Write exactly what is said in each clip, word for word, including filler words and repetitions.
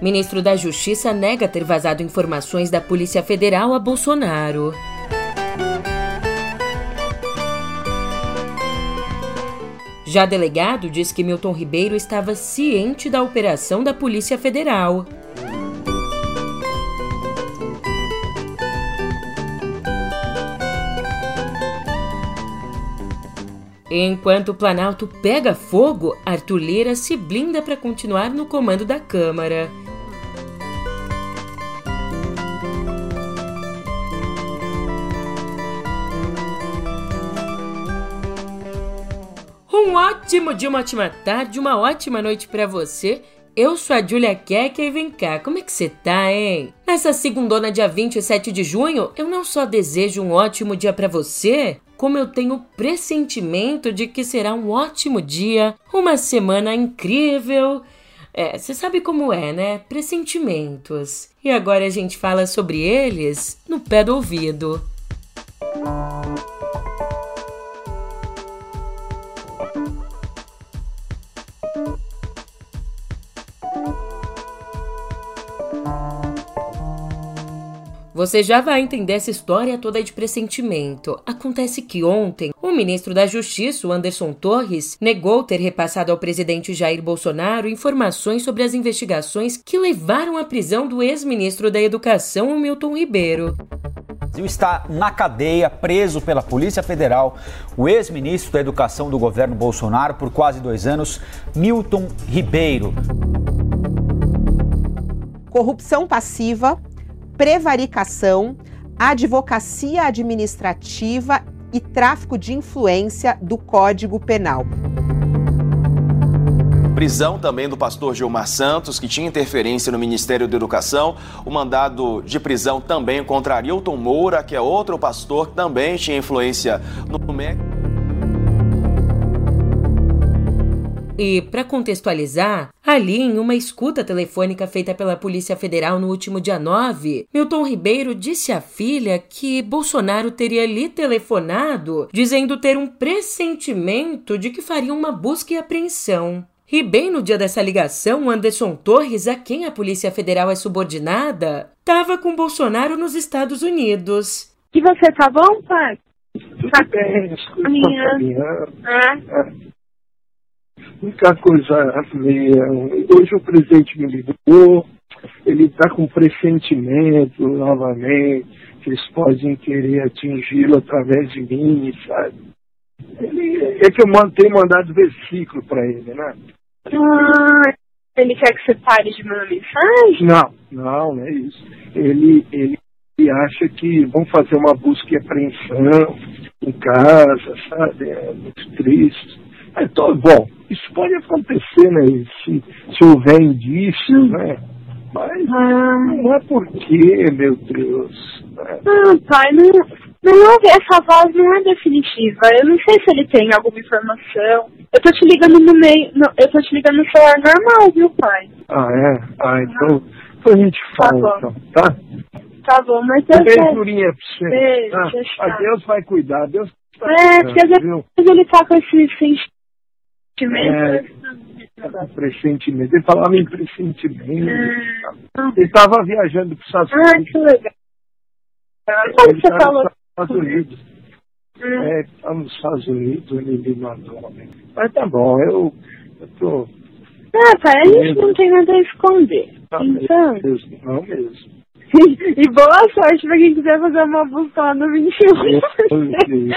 Ministro da Justiça nega ter vazado informações da Polícia Federal a Bolsonaro. Já delegado diz que Milton Ribeiro estava ciente da operação da Polícia Federal. Enquanto o Planalto pega fogo, Arthur Lira se blinda para continuar no comando da Câmara. Um ótimo dia, uma ótima tarde, uma ótima noite pra você. Eu sou a Julia Keck e vem cá, como é que você tá, hein? Nessa segundona, dia vinte e sete de junho, eu não só desejo um ótimo dia pra você, como eu tenho pressentimento de que será um ótimo dia, uma semana incrível. É, você sabe como é, né? Pressentimentos. E agora a gente fala sobre eles no pé do ouvido. Você já vai entender essa história toda de pressentimento. Acontece que ontem, o ministro da Justiça, o Anderson Torres, negou ter repassado ao presidente Jair Bolsonaro informações sobre as investigações que levaram à prisão do ex-ministro da Educação, o Milton Ribeiro. Está na cadeia, preso pela Polícia Federal, o ex-ministro da Educação do governo Bolsonaro por quase dois anos, Milton Ribeiro. Corrupção passiva, prevaricação, advocacia administrativa e tráfico de influência do Código Penal. Prisão também do pastor Gilmar Santos, que tinha interferência no Ministério da Educação. O mandado de prisão também contra Arilton Moura, que é outro pastor que também tinha influência no M E C. E, para contextualizar, ali em uma escuta telefônica feita pela Polícia Federal no último dia nove, Milton Ribeiro disse à filha que Bolsonaro teria lhe telefonado, dizendo ter um pressentimento de que faria uma busca e apreensão. E bem no dia dessa ligação, Anderson Torres, a quem a Polícia Federal é subordinada, estava com Bolsonaro nos Estados Unidos. E você tá bom, pai? Tá bem, caminhando. Ah. Muita coisa feia. Hoje o presidente me ligou, ele tá com pressentimento novamente, que eles podem querer atingi-lo através de mim, sabe? Ele, é que eu mantenho mandado versículo para ele, né? Ah, ele quer que você pare de mandar mensagem? Não, não, não é isso. Ele, ele, ele acha que vão fazer uma busca e apreensão em casa, sabe? É muito triste. É, tô, bom, isso pode acontecer, né? Se, se houver indícios, né? Mas ah. não é porque, meu Deus. Né? Ah, pai, não... Não, essa voz não é definitiva. Eu não sei se ele tem alguma informação. Eu tô te ligando no meio. Não, eu tô te ligando no celular normal, viu, pai? Ah, é? Ah, então. Então a gente fala, então, tá? Tá bom, mas eu sei. Beijurinha pra você. Beijo, tá? Deus vai cuidar. Deus tá cuidando, é, porque às vezes ele tá com esse sentimento. É, tá com pressentimento. Ele falava em pressentimento. Ah. Ele tava viajando pro Estados Unidos. Ah, que legal. Como ele você falou? Estados Unidos. Hum. É, tá nos Estados Unidos, ele me mandou. Mas tá bom, eu, eu tô... Ah, pai, a gente não tem nada a esconder. Tá então... mesmo, não mesmo. E boa sorte pra quem quiser fazer uma busca lá no vinte e um.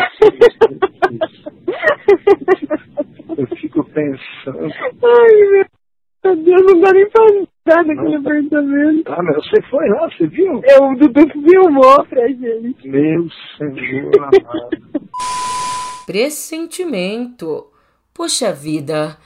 Eu, eu fico pensando... Ai, meu Deus, não dá nem pra entrar naquele apartamento. Ah, mas você foi lá, você viu? Eu, o Dudu filmou pra gente. Meu Senhor amado. Pressentimento. Poxa vida.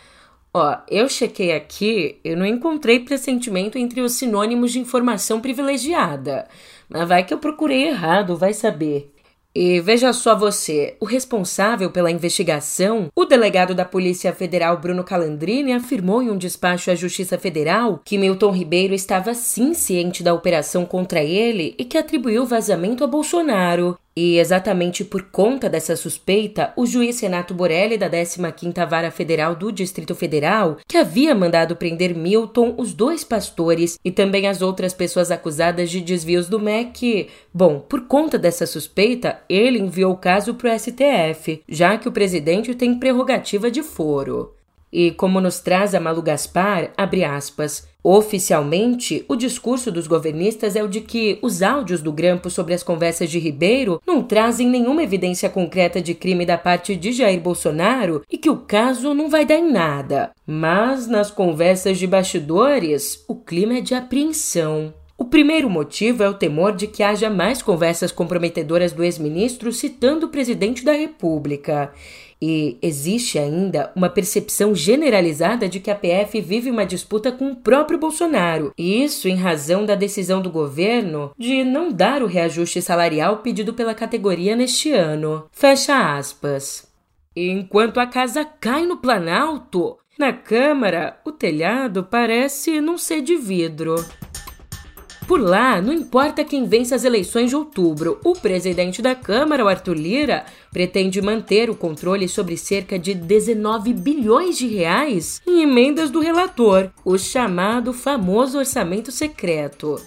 Ó, eu chequei aqui, eu não encontrei pressentimento entre os sinônimos de informação privilegiada. Mas vai que eu procurei errado, vai saber. E veja só você, o responsável pela investigação, o delegado da Polícia Federal Bruno Calandrini, afirmou em um despacho à Justiça Federal que Milton Ribeiro estava sim ciente da operação contra ele e que atribuiu vazamento a Bolsonaro. E exatamente por conta dessa suspeita, o juiz Renato Borelli, da décima quinta Vara Federal do Distrito Federal, que havia mandado prender Milton, os dois pastores e também as outras pessoas acusadas de desvios do M E C, bom, por conta dessa suspeita, ele enviou o caso para o S T F, já que o presidente tem prerrogativa de foro. E como nos traz a Malu Gaspar, abre aspas, oficialmente, o discurso dos governistas é o de que os áudios do Grampo sobre as conversas de Ribeiro não trazem nenhuma evidência concreta de crime da parte de Jair Bolsonaro e que o caso não vai dar em nada. Mas, nas conversas de bastidores, o clima é de apreensão. O primeiro motivo é o temor de que haja mais conversas comprometedoras do ex-ministro citando o presidente da República. E existe ainda uma percepção generalizada de que a P F vive uma disputa com o próprio Bolsonaro, e isso em razão da decisão do governo de não dar o reajuste salarial pedido pela categoria neste ano. Fecha aspas. Enquanto a casa cai no Planalto, na Câmara, o telhado parece não ser de vidro. Por lá, não importa quem vence as eleições de outubro, o presidente da Câmara, o Arthur Lira, pretende manter o controle sobre cerca de dezenove bilhões de reais em emendas do relator, o chamado famoso orçamento secreto.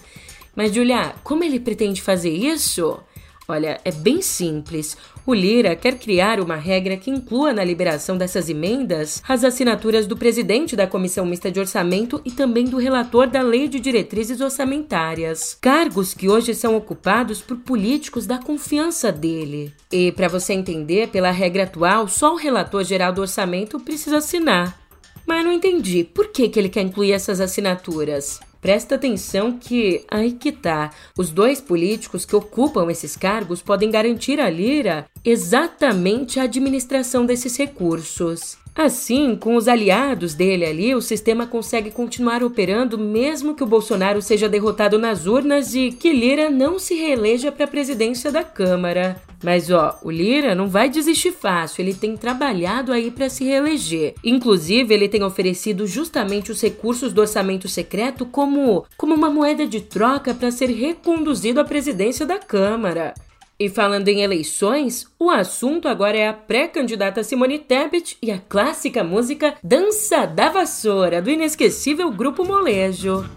Mas, Julia, como ele pretende fazer isso? Olha, é bem simples. O Lira quer criar uma regra que inclua na liberação dessas emendas as assinaturas do presidente da Comissão Mista de Orçamento e também do relator da Lei de Diretrizes Orçamentárias, cargos que hoje são ocupados por políticos da confiança dele. E, para você entender, pela regra atual, só o relator-geral do orçamento precisa assinar. Mas não entendi, por que que ele quer incluir essas assinaturas? Presta atenção que, aí que tá, os dois políticos que ocupam esses cargos podem garantir a Lira exatamente a administração desses recursos. Assim, com os aliados dele ali, o sistema consegue continuar operando mesmo que o Bolsonaro seja derrotado nas urnas e que Lira não se reeleja para a presidência da Câmara. Mas ó, o Lira não vai desistir fácil, ele tem trabalhado aí para se reeleger. Inclusive, ele tem oferecido justamente os recursos do orçamento secreto como, como uma moeda de troca para ser reconduzido à presidência da Câmara. E falando em eleições, o assunto agora é a pré-candidata Simone Tebet e a clássica música Dança da Vassoura, do inesquecível Grupo Molejo.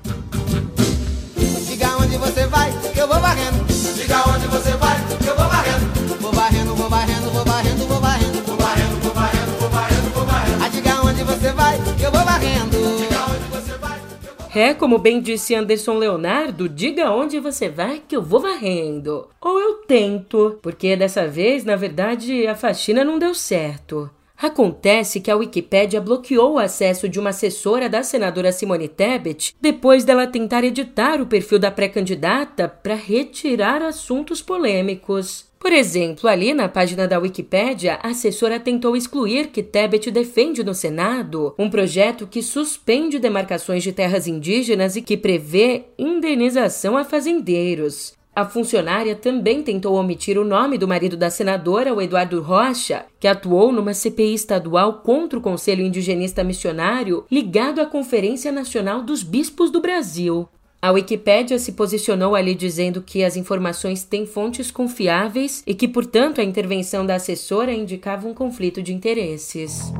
Diga onde você vai, que eu vou varrendo. Diga onde você vai, que eu vou varrendo. Vou varrendo, vou varrendo, vou varrendo, vou varrendo. Vou varrendo, vou varrendo, vou varrendo, vou varrendo. Ah, diga onde você vai, que eu vou varrendo. Diga onde você vai, que eu vou varrendo. É, como bem disse Anderson Leonardo, diga onde você vai, que eu vou varrendo. Ou eu tento, porque dessa vez, na verdade, a faxina não deu certo. Acontece que a Wikipédia bloqueou o acesso de uma assessora da senadora Simone Tebet depois dela tentar editar o perfil da pré-candidata para retirar assuntos polêmicos. Por exemplo, ali na página da Wikipédia, a assessora tentou excluir que Tebet defende no Senado um projeto que suspende demarcações de terras indígenas e que prevê indenização a fazendeiros. A funcionária também tentou omitir o nome do marido da senadora, o Eduardo Rocha, que atuou numa C P I estadual contra o Conselho Indigenista Missionário ligado à Conferência Nacional dos Bispos do Brasil. A Wikipédia se posicionou ali dizendo que as informações têm fontes confiáveis e que, portanto, a intervenção da assessora indicava um conflito de interesses.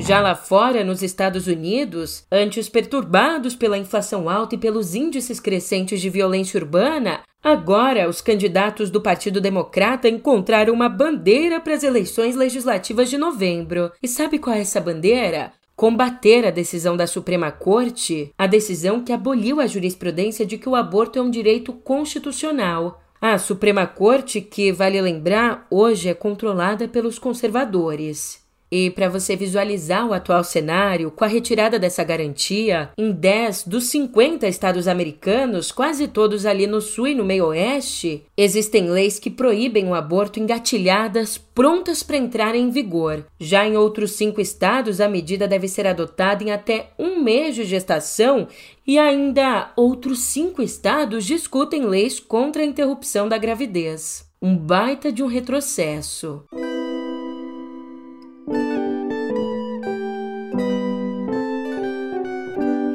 Já lá fora, nos Estados Unidos, antes perturbados pela inflação alta e pelos índices crescentes de violência urbana, agora os candidatos do Partido Democrata encontraram uma bandeira para as eleições legislativas de novembro. E sabe qual é essa bandeira? Combater a decisão da Suprema Corte, a decisão que aboliu a jurisprudência de que o aborto é um direito constitucional. A Suprema Corte, que, vale lembrar, hoje é controlada pelos conservadores. E para você visualizar o atual cenário, com a retirada dessa garantia, em dez dos cinquenta estados americanos, quase todos ali no sul e no meio-oeste, existem leis que proíbem o aborto engatilhadas, prontas para entrar em vigor. Já em outros cinco estados, a medida deve ser adotada em até um mês de gestação e ainda outros cinco estados discutem leis contra a interrupção da gravidez. Um baita de um retrocesso.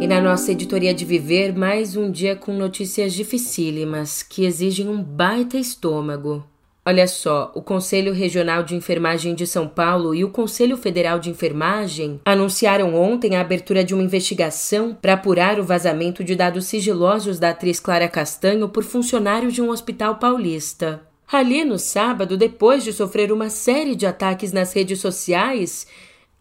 E na nossa editoria de Viver, mais um dia com notícias dificílimas que exigem um baita estômago. Olha só, o Conselho Regional de Enfermagem de São Paulo e o Conselho Federal de Enfermagem anunciaram ontem a abertura de uma investigação para apurar o vazamento de dados sigilosos da atriz Clara Castanho por funcionários de um hospital paulista. Ali no sábado, depois de sofrer uma série de ataques nas redes sociais,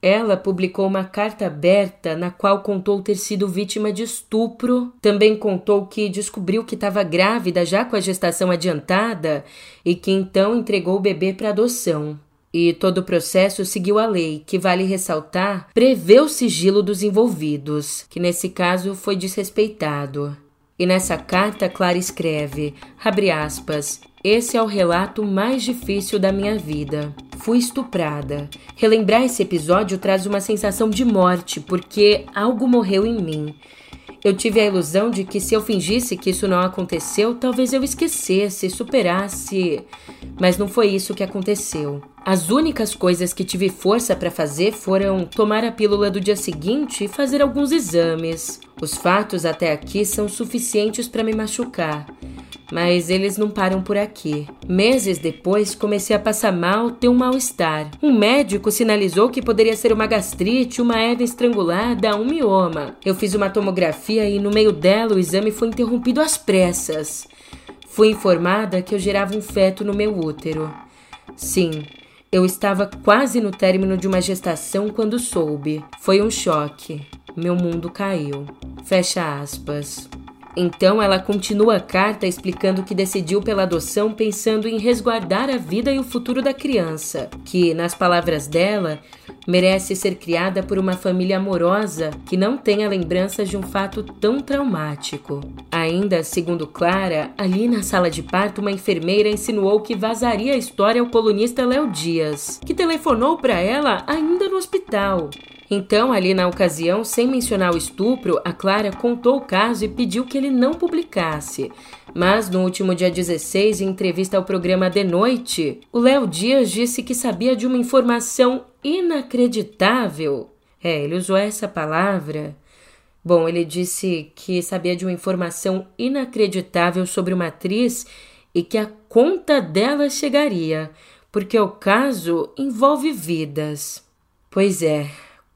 ela publicou uma carta aberta na qual contou ter sido vítima de estupro. Também contou que descobriu que estava grávida já com a gestação adiantada e que então entregou o bebê para adoção. E todo o processo seguiu a lei, que, vale ressaltar, prevê o sigilo dos envolvidos, que nesse caso foi desrespeitado. E nessa carta, Clara escreve, abre aspas, "Esse é o relato mais difícil da minha vida. Fui estuprada. Relembrar esse episódio traz uma sensação de morte, porque algo morreu em mim. Eu tive a ilusão de que se eu fingisse que isso não aconteceu, talvez eu esquecesse, superasse. Mas não foi isso que aconteceu. As únicas coisas que tive força para fazer foram tomar a pílula do dia seguinte e fazer alguns exames. Os fatos até aqui são suficientes para me machucar. Mas eles não param por aqui. Meses depois, comecei a passar mal, ter um mal-estar. Um médico sinalizou que poderia ser uma gastrite, uma hérnia estrangulada, um mioma. Eu fiz uma tomografia e no meio dela o exame foi interrompido às pressas. Fui informada que eu gerava um feto no meu útero. Sim, eu estava quase no término de uma gestação quando soube. Foi um choque. Meu mundo caiu." Fecha aspas. Então, ela continua a carta explicando que decidiu pela adoção pensando em resguardar a vida e o futuro da criança, que, nas palavras dela, merece ser criada por uma família amorosa que não tenha lembranças de um fato tão traumático. Ainda, segundo Clara, ali na sala de parto, uma enfermeira insinuou que vazaria a história ao colunista Léo Dias, que telefonou para ela ainda no hospital. Então, ali na ocasião, sem mencionar o estupro, a Clara contou o caso e pediu que ele não publicasse. Mas, no último dia dezesseis, em entrevista ao programa De Noite, o Léo Dias disse que sabia de uma informação inacreditável. É, ele usou essa palavra. Bom, ele disse que sabia de uma informação inacreditável sobre uma atriz e que a conta dela chegaria, porque o caso envolve vidas. Pois é.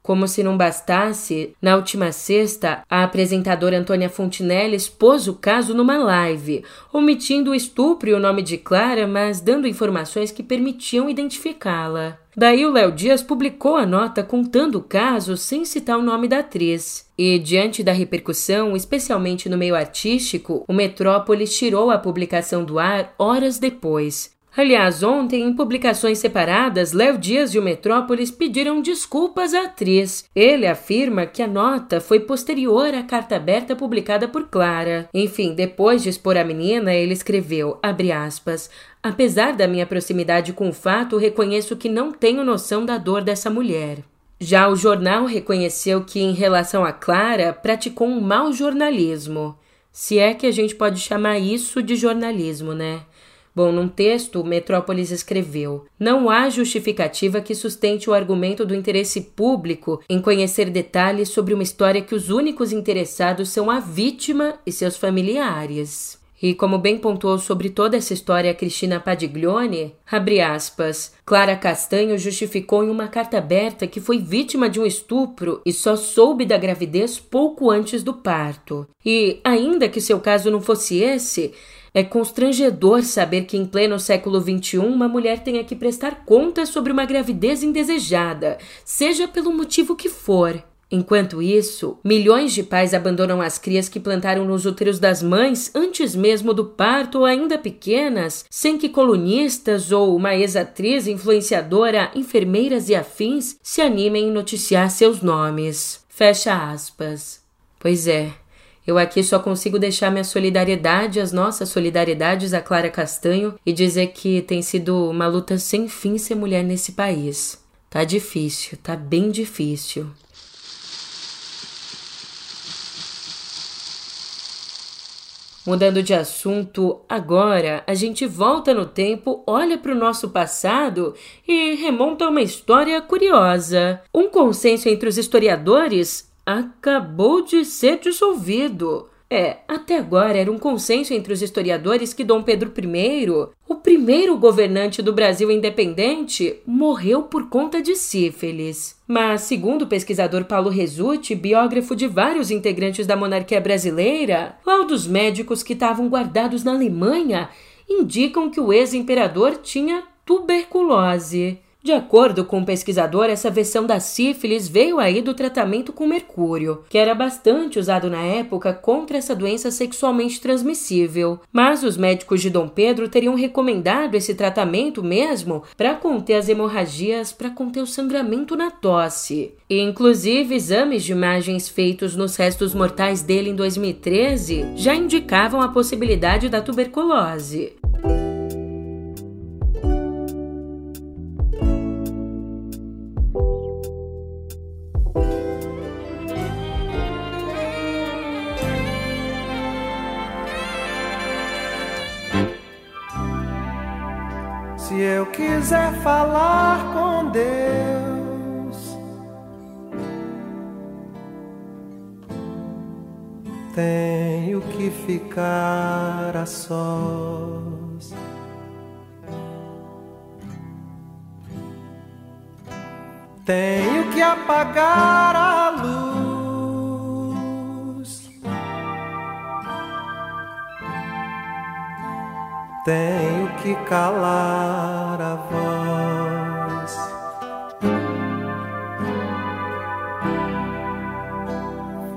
Como se não bastasse, na última sexta, a apresentadora Antônia Fontenelle expôs o caso numa live, omitindo o estupro e o nome de Clara, mas dando informações que permitiam identificá-la. Daí o Léo Dias publicou a nota contando o caso sem citar o nome da atriz. E, diante da repercussão, especialmente no meio artístico, o Metrópoles tirou a publicação do ar horas depois. Aliás, ontem, em publicações separadas, Léo Dias e o Metrópoles pediram desculpas à atriz. Ele afirma que a nota foi posterior à carta aberta publicada por Clara. Enfim, depois de expor a menina, ele escreveu, abre aspas, "Apesar da minha proximidade com o fato, reconheço que não tenho noção da dor dessa mulher." Já o jornal reconheceu que, em relação a Clara, praticou um mau jornalismo. Se é que a gente pode chamar isso de jornalismo, né? Bom, num texto, o Metrópoles escreveu, "Não há justificativa que sustente o argumento do interesse público em conhecer detalhes sobre uma história que os únicos interessados são a vítima e seus familiares." E como bem pontuou sobre toda essa história Cristina Padiglione, abre aspas, "Clara Castanho justificou em uma carta aberta que foi vítima de um estupro e só soube da gravidez pouco antes do parto. E, ainda que seu caso não fosse esse, é constrangedor saber que em pleno século vinte e um uma mulher tenha que prestar contas sobre uma gravidez indesejada, seja pelo motivo que for. Enquanto isso, milhões de pais abandonam as crias que plantaram nos úteros das mães antes mesmo do parto ou ainda pequenas, sem que colunistas ou uma ex-atriz, influenciadora, enfermeiras e afins se animem em noticiar seus nomes." Fecha aspas. Pois é, eu aqui só consigo deixar minha solidariedade, as nossas solidariedades à Clara Castanho e dizer que tem sido uma luta sem fim ser mulher nesse país. Tá difícil, tá bem difícil. Mudando de assunto, agora a gente volta no tempo, olha para o nosso passado e remonta a uma história curiosa. Um consenso entre os historiadores acabou de ser dissolvido. É, até agora era um consenso entre os historiadores que Dom Pedro I, o primeiro governante do Brasil independente, morreu por conta de sífilis. Mas, segundo o pesquisador Paulo Rezutti, biógrafo de vários integrantes da monarquia brasileira, laudos médicos que estavam guardados na Alemanha indicam que o ex-imperador tinha tuberculose. De acordo com o pesquisador, essa versão da sífilis veio aí do tratamento com mercúrio, que era bastante usado na época contra essa doença sexualmente transmissível. Mas os médicos de Dom Pedro teriam recomendado esse tratamento mesmo para conter as hemorragias, para conter o sangramento na tosse. E, inclusive, exames de imagens feitos nos restos mortais dele em dois mil e treze já indicavam a possibilidade da tuberculose. Se eu quiser falar com Deus, tenho que ficar a sós. Tenho que apagar a luz. Tenho que calar a voz.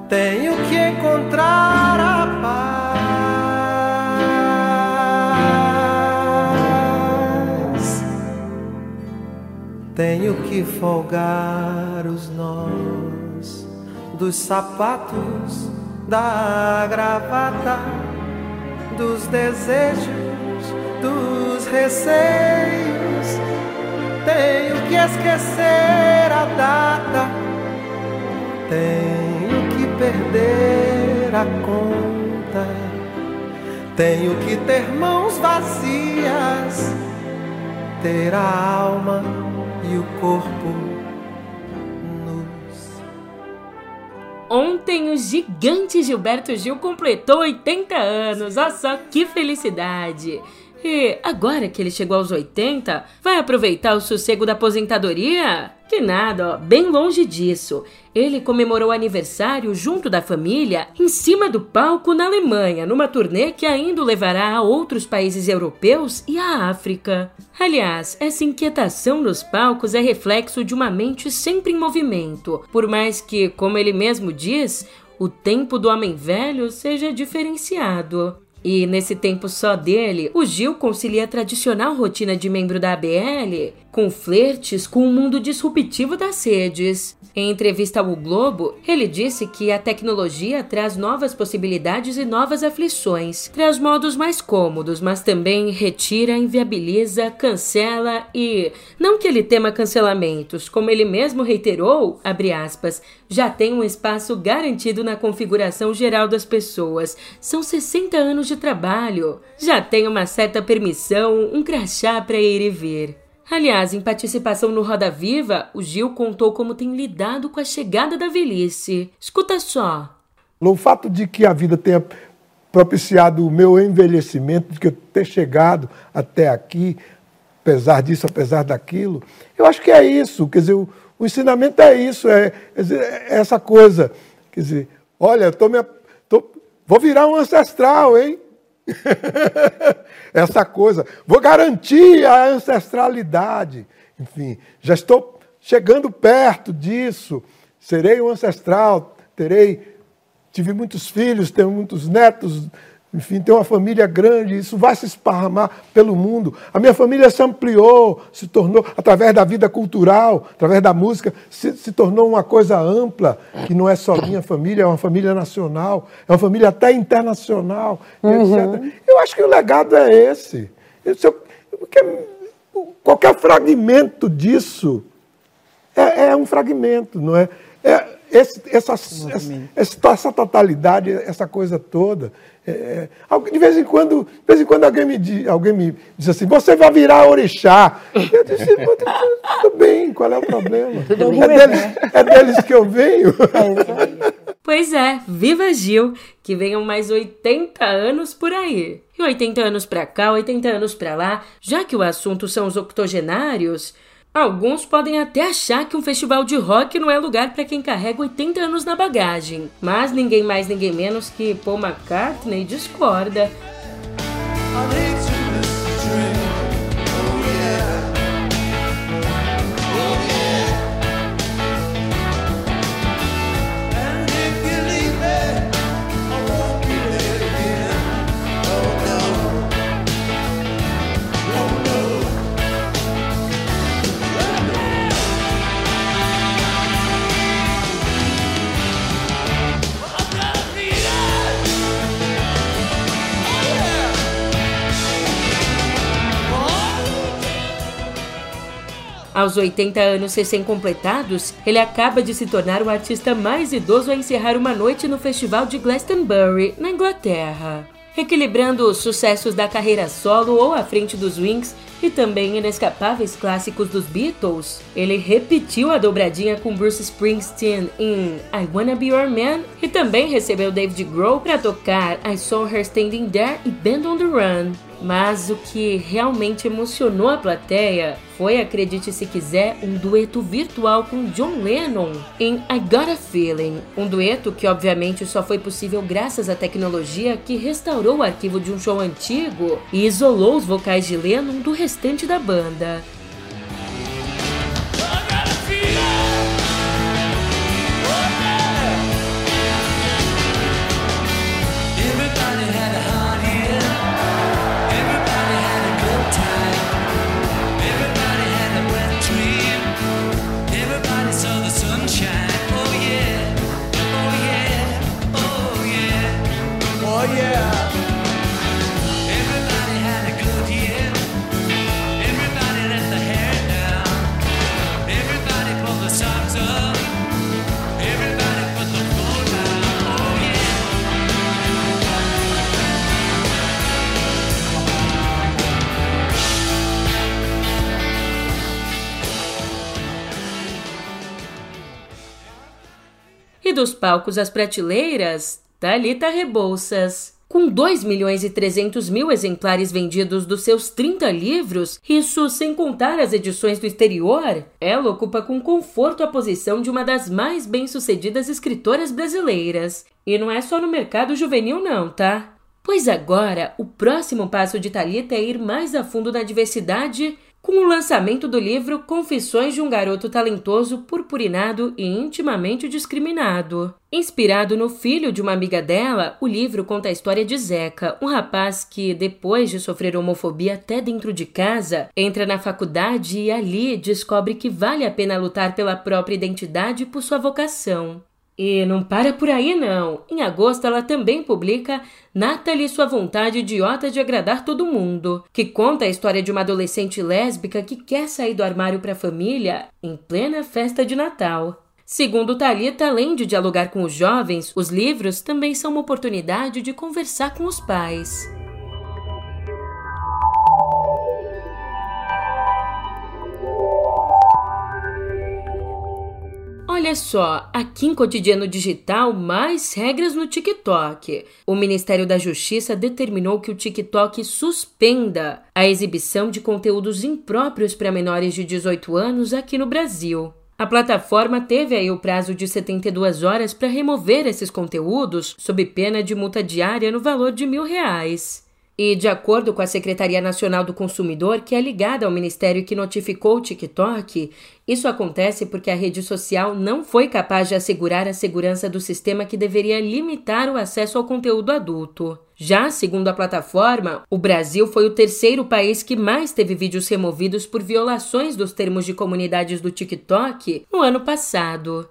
Tenho que encontrar a paz. Tenho que folgar os nós dos sapatos, da gravata, dos desejos, dos receios. Tenho que esquecer a data. Tenho que perder a conta. Tenho que ter mãos vazias, ter a alma e o corpo. Ontem, o gigante Gilberto Gil completou oitenta anos. Olha só que felicidade! E agora que ele chegou aos oitenta, vai aproveitar o sossego da aposentadoria? Que nada, ó, bem longe disso. Ele comemorou o aniversário junto da família em cima do palco na Alemanha, numa turnê que ainda o levará a outros países europeus e à África. Aliás, essa inquietação nos palcos é reflexo de uma mente sempre em movimento, por mais que, como ele mesmo diz, o tempo do homem velho seja diferenciado. E nesse tempo só dele, o Gil concilia a tradicional rotina de membro da A B L com flertes com o mundo disruptivo das redes. Em entrevista ao Globo, ele disse que a tecnologia traz novas possibilidades e novas aflições, traz modos mais cômodos, mas também retira, inviabiliza, cancela e... Não que ele tema cancelamentos, como ele mesmo reiterou, abre aspas, já tem um espaço garantido na configuração geral das pessoas. São sessenta anos de trabalho, já tem uma certa permissão, um crachá para ir e vir. Aliás, em participação no Roda Viva, o Gil contou como tem lidado com a chegada da velhice. Escuta só. O fato de que a vida tenha propiciado o meu envelhecimento, de que eu ter chegado até aqui, apesar disso, apesar daquilo, eu acho que é isso. Quer dizer, o, o ensinamento é isso, é, é essa coisa. Quer dizer, olha, eu tô me tô, vou virar um ancestral, hein? Essa coisa. Vou garantir a ancestralidade. Enfim, já estou chegando perto disso. Serei um ancestral, terei, tive muitos filhos, tenho muitos netos, enfim, tenho uma família grande, isso vai se esparramar pelo mundo. A minha família se ampliou, se tornou, através da vida cultural, através da música, se, se tornou uma coisa ampla, que não é só minha família, é uma família nacional, é uma família até internacional, uhum. etcétera. Eu acho que o legado é esse. Eu, eu, qualquer, qualquer fragmento disso é, é um fragmento, não é? É Esse, essa, essa, essa totalidade, essa coisa toda. É, de, vez em quando, de vez em quando alguém me diz, alguém me diz assim, você vai virar orixá. Eu disse, tudo bem, qual é o problema? Tudo bem, é, deles, né? É deles que eu venho. É isso aí. Pois é, viva Gil, que venham mais oitenta anos por aí. E oitenta anos pra cá, oitenta anos pra lá, já que o assunto são os octogenários... Alguns podem até achar que um festival de rock não é lugar para quem carrega oitenta anos na bagagem. Mas ninguém mais, ninguém menos que Paul McCartney discorda. Aos oitenta anos recém-completados, ele acaba de se tornar o artista mais idoso a encerrar uma noite no Festival de Glastonbury, na Inglaterra. Equilibrando os sucessos da carreira solo ou à frente dos Wings e também inescapáveis clássicos dos Beatles, ele repetiu a dobradinha com Bruce Springsteen em I Wanna Be Your Man e também recebeu David Grohl para tocar I Saw Her Standing There e Band on the Run. Mas o que realmente emocionou a plateia foi, acredite se quiser, um dueto virtual com John Lennon em I Got a Feeling. Um dueto que obviamente só foi possível graças à tecnologia que restaurou o arquivo de um show antigo e isolou os vocais de Lennon do restante da banda. Dos palcos às prateleiras, Thalita Rebouças. Com dois milhões e trezentos mil exemplares vendidos dos seus trinta livros, isso sem contar as edições do exterior, ela ocupa com conforto a posição de uma das mais bem-sucedidas escritoras brasileiras. E não é só no mercado juvenil não, tá? Pois agora, o próximo passo de Thalita é ir mais a fundo na diversidade com o lançamento do livro Confissões de um Garoto Talentoso, Purpurinado e Intimamente Discriminado. Inspirado no filho de uma amiga dela, o livro conta a história de Zeca, um rapaz que, depois de sofrer homofobia até dentro de casa, entra na faculdade e ali descobre que vale a pena lutar pela própria identidade e por sua vocação. E não para por aí não, em agosto ela também publica Nathalie, Sua Vontade Idiota de Agradar Todo Mundo, que conta a história de uma adolescente lésbica que quer sair do armário para a família em plena festa de Natal. Segundo Thalita, além de dialogar com os jovens, os livros também são uma oportunidade de conversar com os pais. Olha só, aqui em Cotidiano Digital, mais regras no TikTok. O Ministério da Justiça determinou que o TikTok suspenda a exibição de conteúdos impróprios para menores de dezoito anos aqui no Brasil. A plataforma teve aí o prazo de setenta e duas horas para remover esses conteúdos, sob pena de multa diária no valor de mil reais. E, de acordo com a Secretaria Nacional do Consumidor, que é ligada ao ministério que notificou o TikTok, isso acontece porque a rede social não foi capaz de assegurar a segurança do sistema que deveria limitar o acesso ao conteúdo adulto. Já, segundo a plataforma, o Brasil foi o terceiro país que mais teve vídeos removidos por violações dos termos de comunidades do TikTok no ano passado.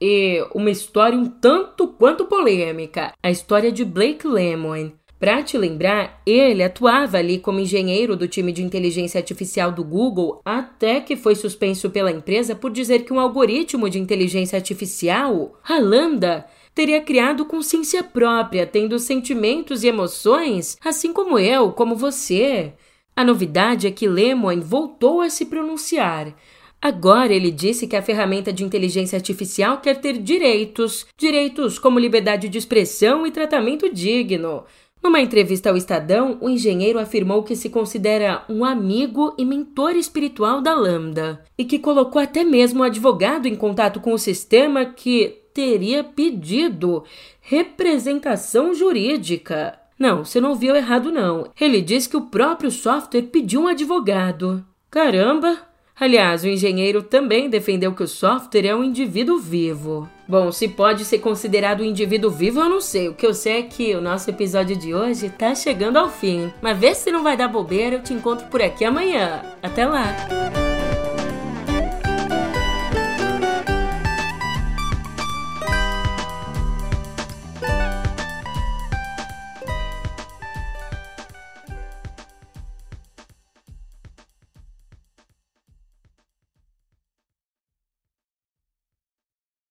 E uma história um tanto quanto polêmica, a história de Blake Lemoine. Para te lembrar, ele atuava ali como engenheiro do time de inteligência artificial do Google até que foi suspenso pela empresa por dizer que um algoritmo de inteligência artificial, a Lambda, teria criado consciência própria, tendo sentimentos e emoções, assim como eu, como você. A novidade é que Lemoine voltou a se pronunciar. Agora ele disse que a ferramenta de inteligência artificial quer ter direitos, direitos como liberdade de expressão e tratamento digno. Numa entrevista ao Estadão, o engenheiro afirmou que se considera um amigo e mentor espiritual da Lambda e que colocou até mesmo um advogado em contato com o sistema que teria pedido representação jurídica. Não, você não ouviu errado não. Ele diz que o próprio software pediu um advogado. Caramba! Aliás, o engenheiro também defendeu que o software é um indivíduo vivo. Bom, se pode ser considerado um indivíduo vivo, eu não sei. O que eu sei é que o nosso episódio de hoje tá chegando ao fim. Mas vê se não vai dar bobeira, eu te encontro por aqui amanhã. Até lá!